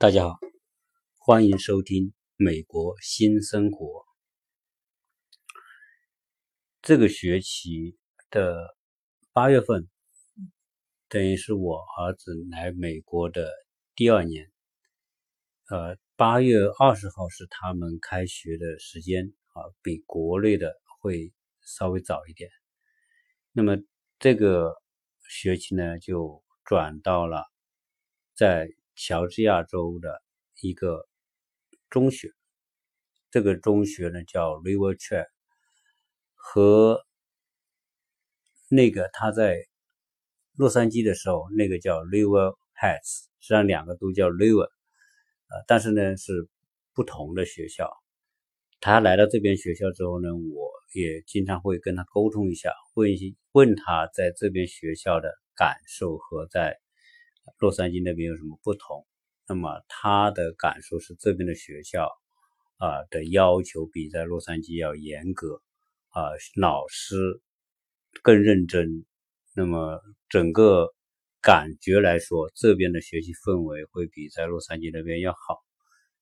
大家好，欢迎收听美国新生活。这个学期的8月份，等于是我儿子来美国的第二年。8月20号是他们开学的时间啊，比国内的会稍微早一点。那么这个学期呢，就转到了在乔治亚州的一个中学，这个中学呢叫 Riverheads， 和那个他在洛杉矶的时候那个叫 Riverheads， 实际上两个都叫 River， 但是呢是不同的学校。他来到这边学校之后呢，我也经常会跟他沟通一下，问他在这边学校的感受和在洛杉矶那边有什么不同。那么他的感受是这边的学校的要求比在洛杉矶要严格，老师更认真。那么整个感觉来说，这边的学习氛围会比在洛杉矶那边要好。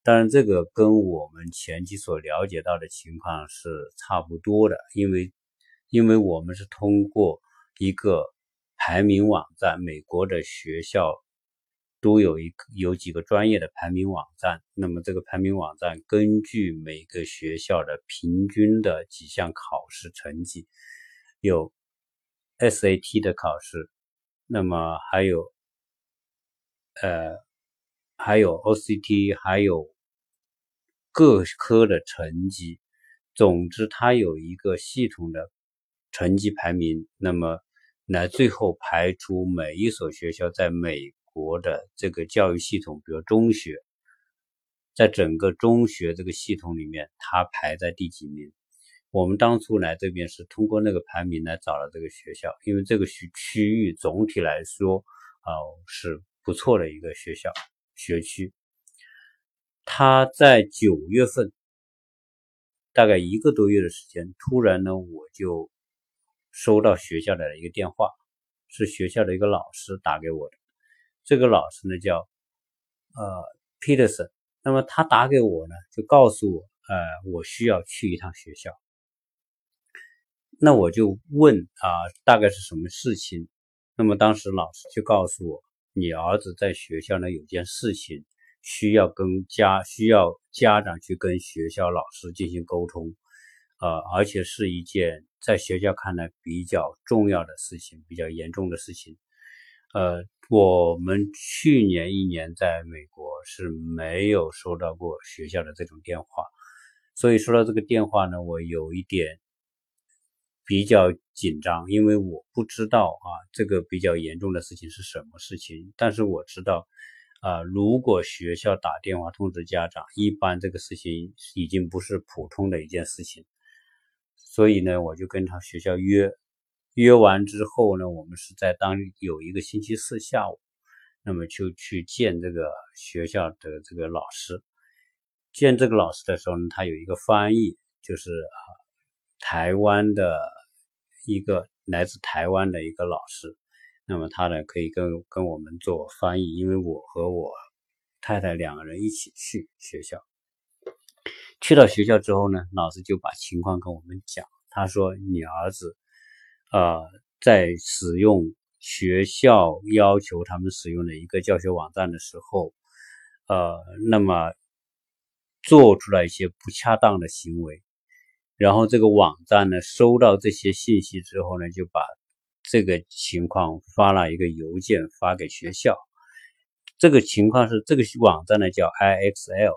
当然这个跟我们前期所了解到的情况是差不多的，因为我们是通过一个排名网站，美国的学校都有几个专业的排名网站。那么这个排名网站根据每个学校的平均的几项考试成绩，有 SAT 的考试，那么还有 OCT， 还有各科的成绩。总之它有一个系统的成绩排名，那么来最后排出每一所学校在美国的这个教育系统，比如中学，在整个中学这个系统里面它排在第几名。我们当初来这边是通过那个排名来找了这个学校，因为这个区域总体来说是不错的一个学校学区。他在9月份大概一个多月的时间，突然呢我就收到学校的一个电话，是学校的一个老师打给我的。这个老师呢叫Peterson。 那么他打给我呢，就告诉我我需要去一趟学校。那我就问大概是什么事情。那么当时老师就告诉我，你儿子在学校呢有件事情需要家长去跟学校老师进行沟通，而且是一件在学校看来比较重要的事情，比较严重的事情。我们去年一年在美国是没有收到过学校的这种电话，所以收到这个电话呢，我有一点比较紧张，因为我不知道这个比较严重的事情是什么事情。但是我知道如果学校打电话通知家长，一般这个事情已经不是普通的一件事情。所以呢我就跟他学校约完之后呢，我们是在有一个星期四下午，那么就去见这个学校的这个老师。见这个老师的时候呢，他有一个翻译，就是台湾的一个来自台湾的一个老师。那么他呢可以跟我们做翻译，因为我和我太太两个人一起去学校。去到学校之后呢，老师就把情况跟我们讲。他说你儿子在使用学校要求他们使用的一个教学网站的时候，那么做出来一些不恰当的行为。然后这个网站呢收到这些信息之后呢，就把这个情况发了一个邮件发给学校。这个情况是这个网站呢叫 IXL，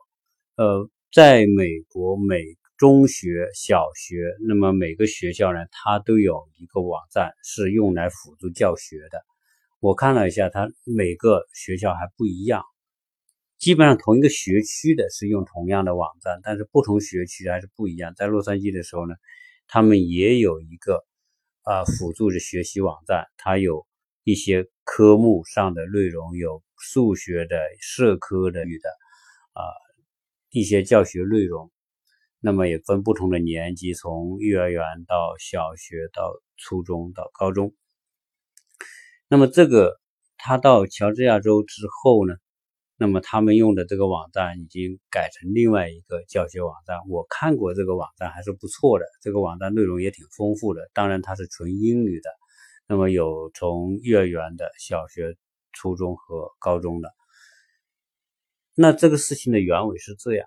在美国每中学小学，那么每个学校呢它都有一个网站是用来辅助教学的。我看了一下，它每个学校还不一样，基本上同一个学区的是用同样的网站，但是不同学区还是不一样。在洛杉矶的时候呢，他们也有一个辅助的学习网站，它有一些科目上的内容，有数学的、社科的一些教学内容。那么也分不同的年级，从幼儿园到小学到初中到高中。那么这个他到乔治亚州之后呢，那么他们用的这个网站已经改成另外一个教学网站，我看过这个网站还是不错的，这个网站内容也挺丰富的，当然它是纯英语的，那么有从幼儿园的、小学、初中和高中的。那这个事情的原委是这样，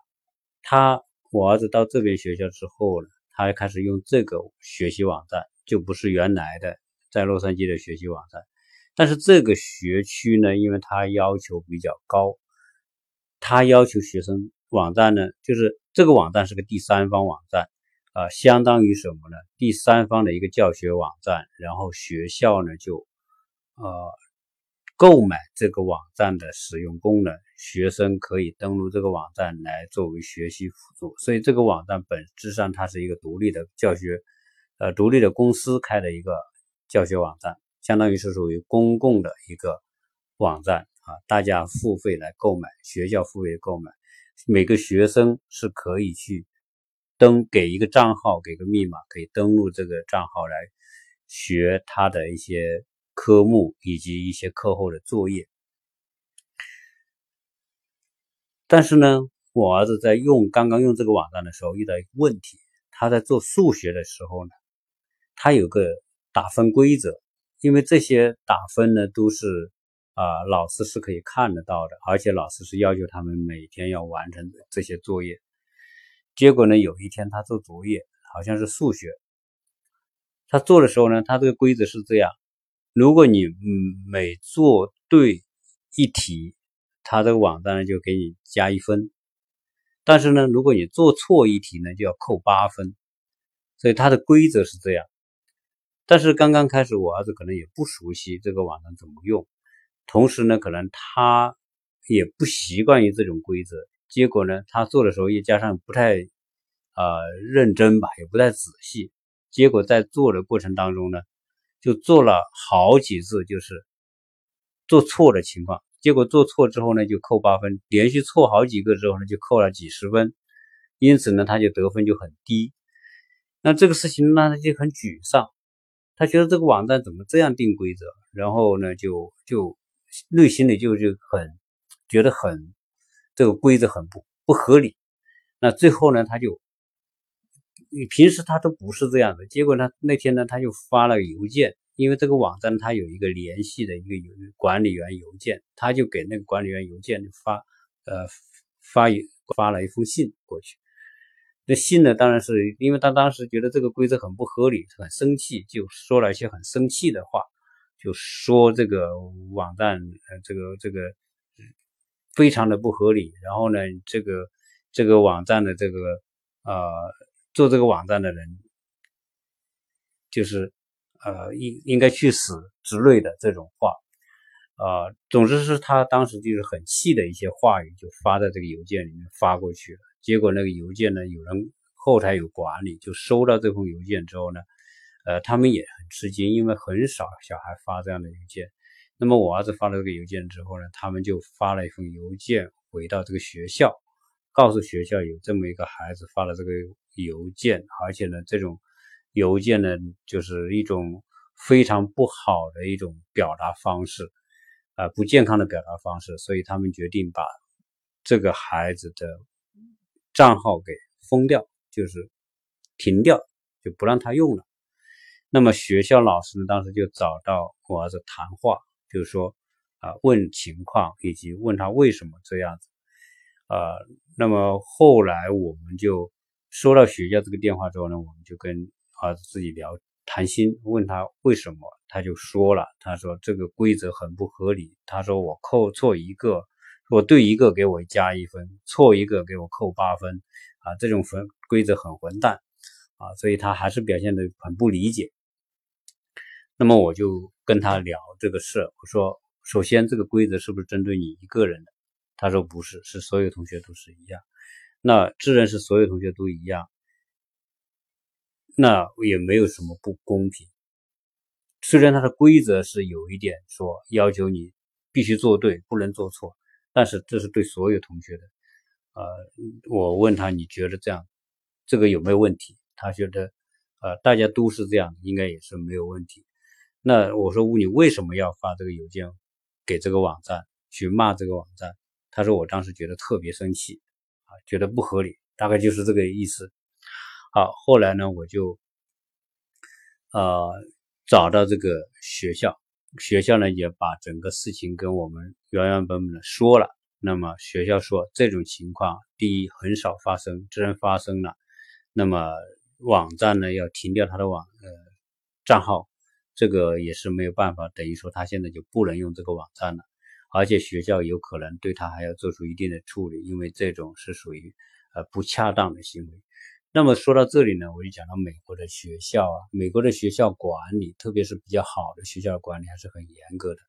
我儿子到这边学校之后呢，他开始用这个学习网站，就不是原来的在洛杉矶的学习网站，但是这个学区呢，因为他要求比较高，他要求学生网站呢，就是这个网站是个第三方网站，相当于什么呢？第三方的一个教学网站，然后学校呢就购买这个网站的使用功能，学生可以登录这个网站来作为学习辅助，所以这个网站本质上它是一个独立的教学，独立的公司开的一个教学网站，相当于是属于公共的一个网站啊，大家付费来购买，学校付费购买，每个学生是可以去给一个账号，给个密码，可以登录这个账号来学他的一些科目以及一些课后的作业。但是呢，我儿子在刚刚用这个网站的时候遇到一个问题，他在做数学的时候呢，他有个打分规则，因为这些打分呢都是老师是可以看得到的，而且老师是要求他们每天要完成这些作业。结果呢，有一天他做作业，好像是数学，他做的时候呢，他这个规则是这样，如果你每做对一题，他这个网站呢就给你加一分，但是呢，如果你做错一题呢，就要扣8分，所以他的规则是这样。但是刚刚开始，我儿子可能也不熟悉这个网站怎么用，同时呢，可能他也不习惯于这种规则，结果呢，他做的时候也加上不太认真吧，也不太仔细，结果在做的过程当中呢，就做了好几次，就是做错的情况，结果做错之后呢就扣8分，连续错好几个之后呢就扣了几十分，因此呢他就得分就很低。那这个事情呢他就很沮丧，他觉得这个网站怎么这样定规则，然后呢就内心里就很觉得这个规则很不合理。那最后呢他就平时他都不是这样的，结果呢那天呢他就发了邮件，因为这个网站他有一个联系的一个管理员邮件，他就给那个管理员邮件发了一封信过去。那信呢，当然是因为他当时觉得这个规则很不合理，很生气，就说了一些很生气的话，就说这个网站这个非常的不合理，然后呢这个网站的做这个网站的人就是应该去死之类的这种话，总之是他当时就是很气的一些话语就发在这个邮件里面发过去了。结果那个邮件呢，有人后台有管理就收到这封邮件之后呢，他们也很吃惊，因为很少小孩发这样的邮件。那么我儿子发了这个邮件之后呢，他们就发了一封邮件回到这个学校，告诉学校有这么一个孩子发了这个邮件，而且呢这种邮件呢就是一种非常不好的一种表达方式，不健康的表达方式，所以他们决定把这个孩子的账号给封掉，就是停掉，就不让他用了。那么学校老师呢当时就找到我儿子谈话，就是说问情况以及问他为什么这样子。那么后来我们就收到学校这个电话之后呢，我们就跟儿子自己谈心，问他为什么，他就说了，他说这个规则很不合理，他说我扣错一个，我对一个给我加1分，错一个给我扣8分啊，这种规则很混蛋啊，所以他还是表现得很不理解。那么我就跟他聊这个事，我说首先这个规则是不是针对你一个人的，他说不是，是所有同学都是一样。那自然是所有同学都一样，那也没有什么不公平。虽然它的规则是有一点说要求你必须做对，不能做错，但是这是对所有同学的。我问他你觉得这样这个有没有问题？他觉得大家都是这样，应该也是没有问题。那我说你为什么要发这个邮件给这个网站去骂这个网站？他说我当时觉得特别生气啊，觉得不合理，大概就是这个意思。好，后来呢，我就找到这个学校，学校呢也把整个事情跟我们原本的说了。那么学校说这种情况，第一很少发生，既然发生了，那么网站呢要停掉他的账号，这个也是没有办法，等于说他现在就不能用这个网站了，而且学校有可能对他还要做出一定的处理，因为这种是属于不恰当的行为。那么说到这里呢，我就讲到美国的学校啊，美国的学校管理，特别是比较好的学校的管理还是很严格的。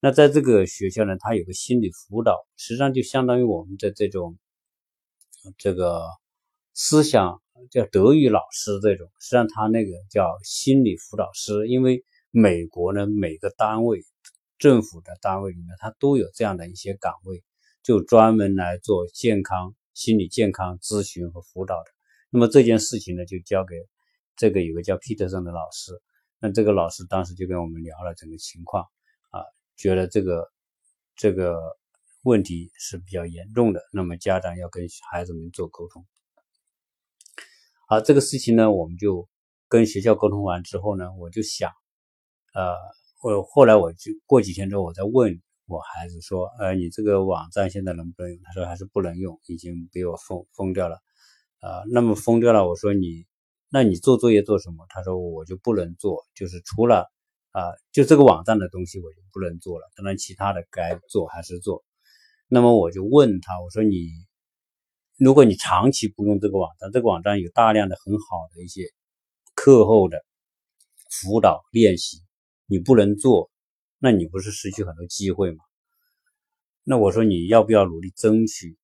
那在这个学校呢，它有个心理辅导，实际上就相当于我们的这种这个思想叫德育老师这种，实际上他那个叫心理辅导师，因为美国呢每个单位政府的单位里面，它都有这样的一些岗位，就专门来做健康心理健康咨询和辅导的。那么这件事情呢，就交给这个有个叫 Peterson 的老师，那这个老师当时就跟我们聊了整个情况啊，觉得这个问题是比较严重的，那么家长要跟孩子们做沟通。好，这个事情呢，我们就跟学校沟通完之后呢，我就想，后来我就过几天之后，我再问我孩子说，你这个网站现在能不能用？他说还是不能用，已经被我封掉了。那么封掉了，我说那你做作业做什么？他说我就不能做，就是除了就这个网站的东西我就不能做了，当然其他的该做还是做。那么我就问他，我说如果你长期不用这个网站，这个网站有大量的很好的一些课后的辅导练习，你不能做，那你不是失去很多机会吗？那我说你要不要努力争取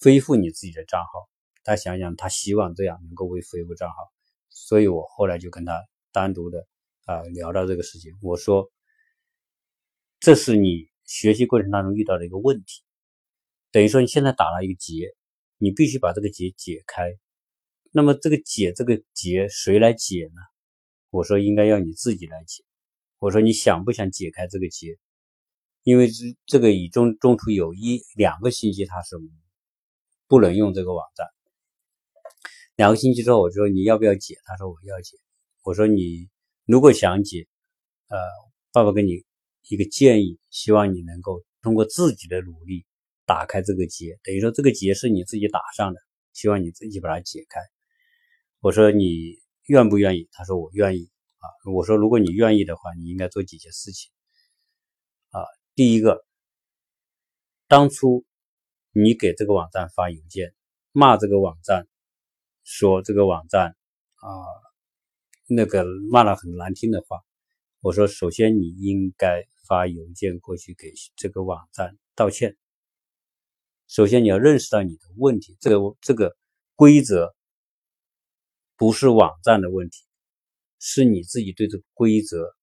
恢复你自己的账号？他想想，他希望这样能够恢复账号，所以我后来就跟他单独的聊到这个事情。我说这是你学习过程当中遇到的一个问题，等于说你现在打了一个结，你必须把这个结解开。那么这个结谁来解呢？我说应该要你自己来解。我说你想不想解开这个结？因为这个以中途有两个星期他是不能用这个网站。2个星期之后我说你要不要解？他说我要解。我说你如果想解，爸爸给你一个建议，希望你能够通过自己的努力打开这个结，等于说这个结是你自己打上的，希望你自己把它解开。我说你愿不愿意？他说我愿意啊。我说如果你愿意的话，你应该做几件事情啊。第一个，当初你给这个网站发邮件，骂这个网站，说这个网站骂了很难听的话。我说首先你应该发邮件过去给这个网站道歉。首先你要认识到你的问题，这个规则不是网站的问题，是你自己对这个规则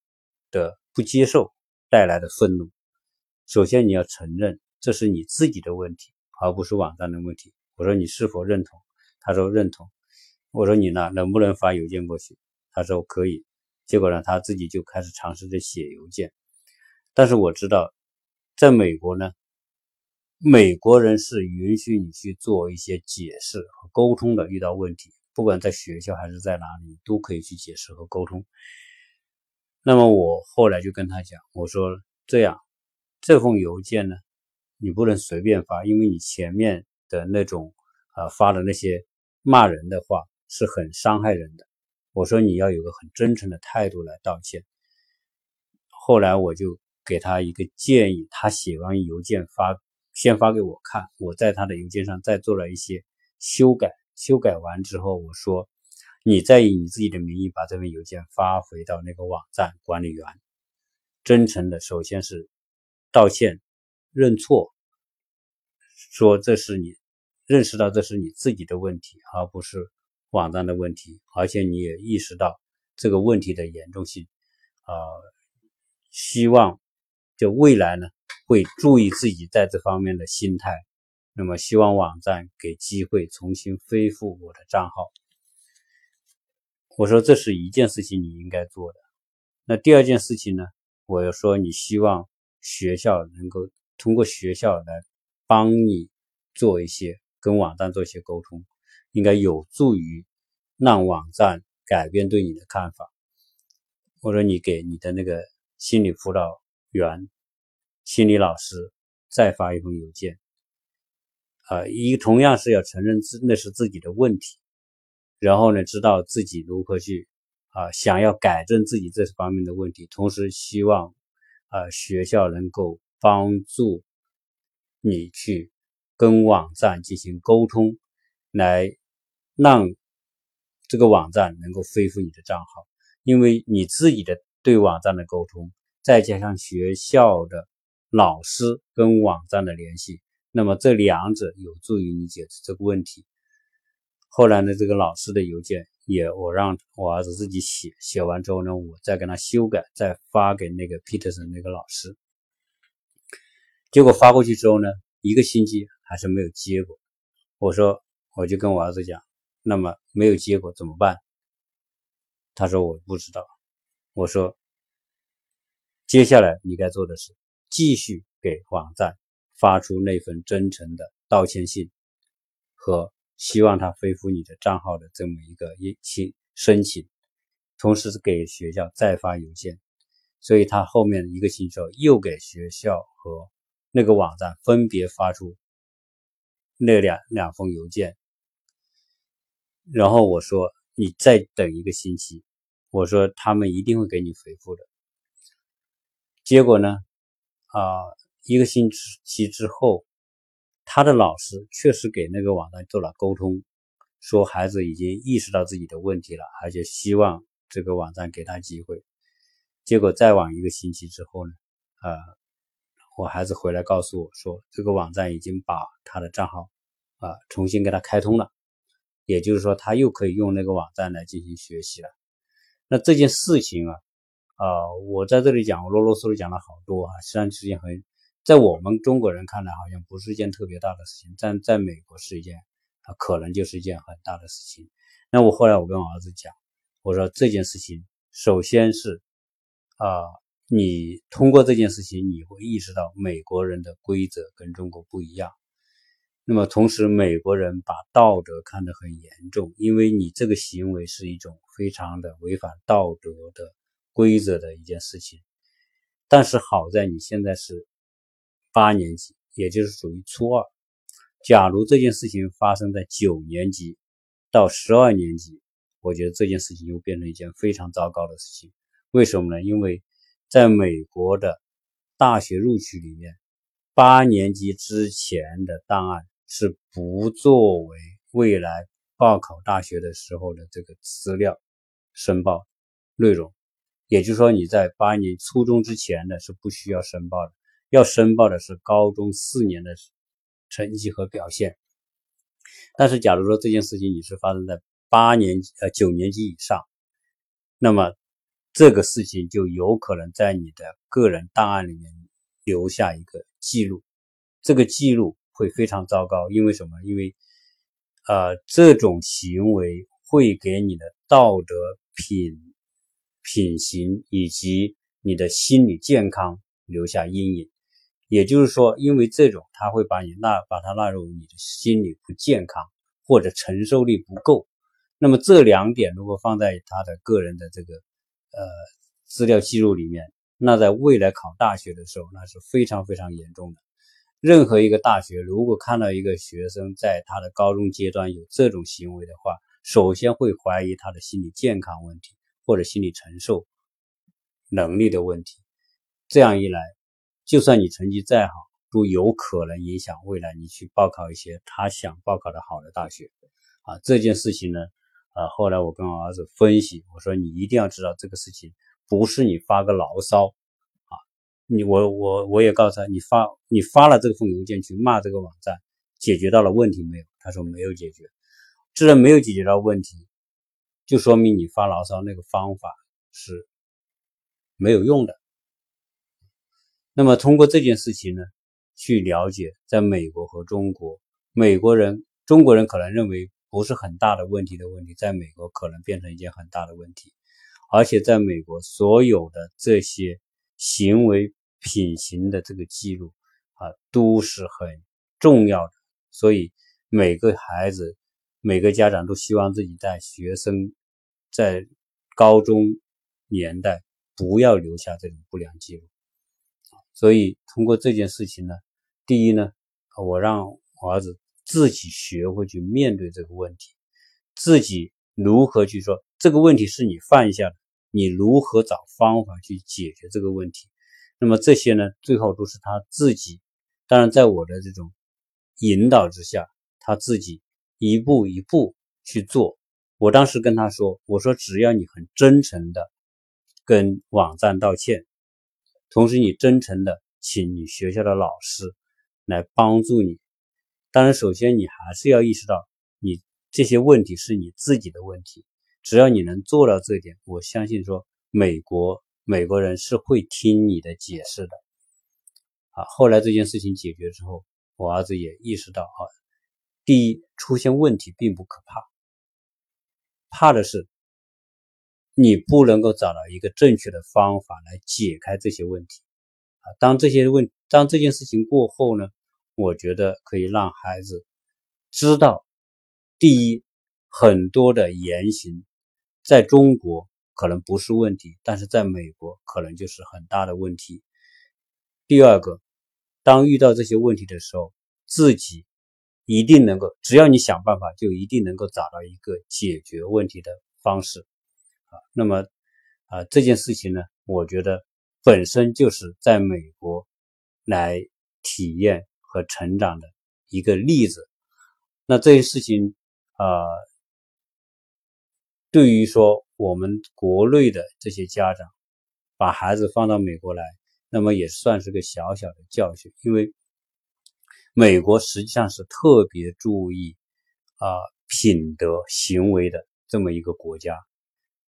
的不接受带来的愤怒。首先你要承认这是你自己的问题，而不是网站的问题。我说你是否认同？他说认同。我说你呢，能不能发邮件过去？他说可以。结果呢，他自己就开始尝试着写邮件。但是我知道在美国呢，美国人是允许你去做一些解释和沟通的，遇到问题不管在学校还是在哪里都可以去解释和沟通。那么我后来就跟他讲，我说这样，这封邮件呢你不能随便发，因为你前面的那种发的那些骂人的话是很伤害人的。我说你要有个很真诚的态度来道歉。后来我就给他一个建议，他写完邮件先发给我看，我在他的邮件上再做了一些修改完之后，我说你再以你自己的名义把这份邮件发回到那个网站管理员，真诚的首先是道歉认错，说这是你认识到这是你自己的问题，而不是网站的问题，而且你也意识到这个问题的严重性，希望就未来呢会注意自己在这方面的心态，那么希望网站给机会重新恢复我的账号。我说这是一件事情你应该做的。那第二件事情呢，我又说你希望学校能够通过学校来帮你做一些跟网站做一些沟通，应该有助于让网站改变对你的看法，或者你给你的那个心理辅导员、心理老师再发一封邮件，同样是要承认那是自己的问题，然后呢，知道自己如何去想要改正自己这方面的问题，同时希望学校能够帮助你去跟网站进行沟通，来让这个网站能够恢复你的账号。因为你自己的对网站的沟通，再加上学校的老师跟网站的联系，那么这两者有助于你解决这个问题。后来呢，这个老师的邮件我让我儿子自己写，写完之后呢，我再跟他修改，再发给那个 Peterson 那个老师。结果发过去之后呢，一个星期还是没有结果。我就跟我儿子讲，那么没有结果怎么办？他说我不知道。我说接下来你该做的是继续给网站发出那份真诚的道歉信和希望他恢复你的账号的这么一个申请，同时给学校再发邮件。所以他后面一个星期后又给学校和那个网站分别发出那两封邮件。然后我说你再等一个星期，我说他们一定会给你回复的。结果呢，一个星期之后，他的老师确实给那个网站做了沟通，说孩子已经意识到自己的问题了，而且希望这个网站给他机会。结果再往一个星期之后呢，我孩子回来告诉我说，这个网站已经把他的账号重新给他开通了，也就是说他又可以用那个网站来进行学习了。那这件事情我在这里讲，我啰啰嗦嗦讲了好多实际上是件在我们中国人看来好像不是一件特别大的事情，但在美国是一件可能就是一件很大的事情。那后来我跟我儿子讲，我说这件事情首先是你通过这件事情你会意识到美国人的规则跟中国不一样。那么同时美国人把道德看得很严重，因为你这个行为是一种非常的违反道德的规则的一件事情。但是好在你现在是8年级，也就是属于初二。假如这件事情发生在9年级到12年级，我觉得这件事情又变成一件非常糟糕的事情。为什么呢？因为在美国的大学录取里面，8年级之前的档案是不作为未来报考大学的时候的这个资料申报内容。也就是说你在初中之前的是不需要申报的，要申报的是高中4年的成绩和表现。但是假如说这件事情你是发生在9年级以上，那么这个事情就有可能在你的个人档案里面留下一个记录，这个记录会非常糟糕。因为什么？因为这种行为会给你的道德品行以及你的心理健康留下阴影。也就是说，因为这种它会把它纳入你的心理不健康或者承受力不够。那么这两点如果放在他的个人的这个资料记录里面，那在未来考大学的时候那是非常非常严重的。任何一个大学如果看到一个学生在他的高中阶段有这种行为的话，首先会怀疑他的心理健康问题或者心理承受能力的问题。这样一来，就算你成绩再好，都有可能影响未来你去报考一些他想报考的好的大学。这件事情呢，后来我跟我儿子分析，我说你一定要知道这个事情不是你发个牢骚我也告诉他，你发了这封邮件去骂这个网站，解决到了问题没有？他说没有解决。既然没有解决到问题，就说明你发牢骚那个方法是没有用的。那么通过这件事情呢，去了解在美国和中国，中国人可能认为不是很大的问题的问题，在美国可能变成一件很大的问题。而且在美国所有的这些行为品行的这个记录都是很重要的。所以每个孩子每个家长都希望自己在学生在高中年代不要留下这种不良记录。所以通过这件事情呢，第一呢，我让儿子自己学会去面对这个问题，自己如何去说这个问题是你犯下的，你如何找方法去解决这个问题。那么这些呢，最后都是他自己，当然在我的这种引导之下，他自己一步一步去做。我当时跟他说，我说只要你很真诚的跟网站道歉，同时你真诚的请你学校的老师来帮助你。当然首先你还是要意识到你这些问题是你自己的问题，只要你能做到这一点，我相信说美国人是会听你的解释的。后来这件事情解决之后，我儿子也意识到第一，出现问题并不可怕，怕的是你不能够找到一个正确的方法来解开这些问题。当这件事情过后呢，我觉得可以让孩子知道，第一，很多的言行在中国可能不是问题，但是在美国可能就是很大的问题。第二个，当遇到这些问题的时候，自己一定能够，只要你想办法，就一定能够找到一个解决问题的方式。那么这件事情呢，我觉得本身就是在美国来体验和成长的一个例子。那这些事情对于说我们国内的这些家长把孩子放到美国来，那么也算是个小小的教训。因为美国实际上是特别注意品德行为的这么一个国家，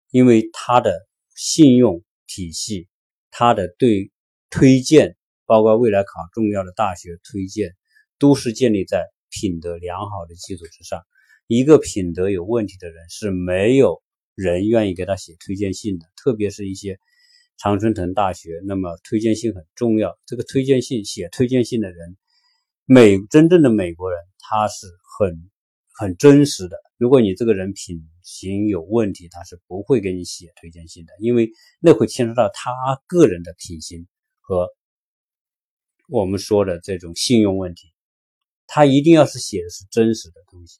因为他的信用体系，他的对推荐，包括未来考重要的大学推荐，都是建立在品德良好的基础之上。一个品德有问题的人是没有人愿意给他写推荐信的，特别是一些常春藤大学，那么推荐信很重要。这个推荐信，写推荐信的人，真正的美国人，他是很真实的。如果你这个人品行有问题，他是不会给你写推荐信的，因为那会牵扯到他个人的品行和我们说的这种信用问题。他一定要是写的是真实的东西。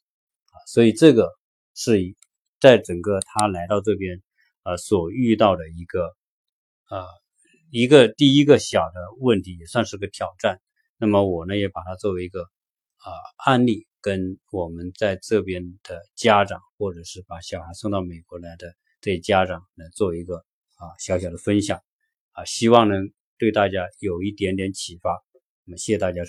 所以这个是在整个他来到这边所遇到的一个第一个小的问题，也算是个挑战。那么我呢也把它作为一个案例，跟我们在这边的家长，或者是把小孩送到美国来的这些家长来做一个小小的分享，希望能对大家有一点点启发。那么谢谢大家收看。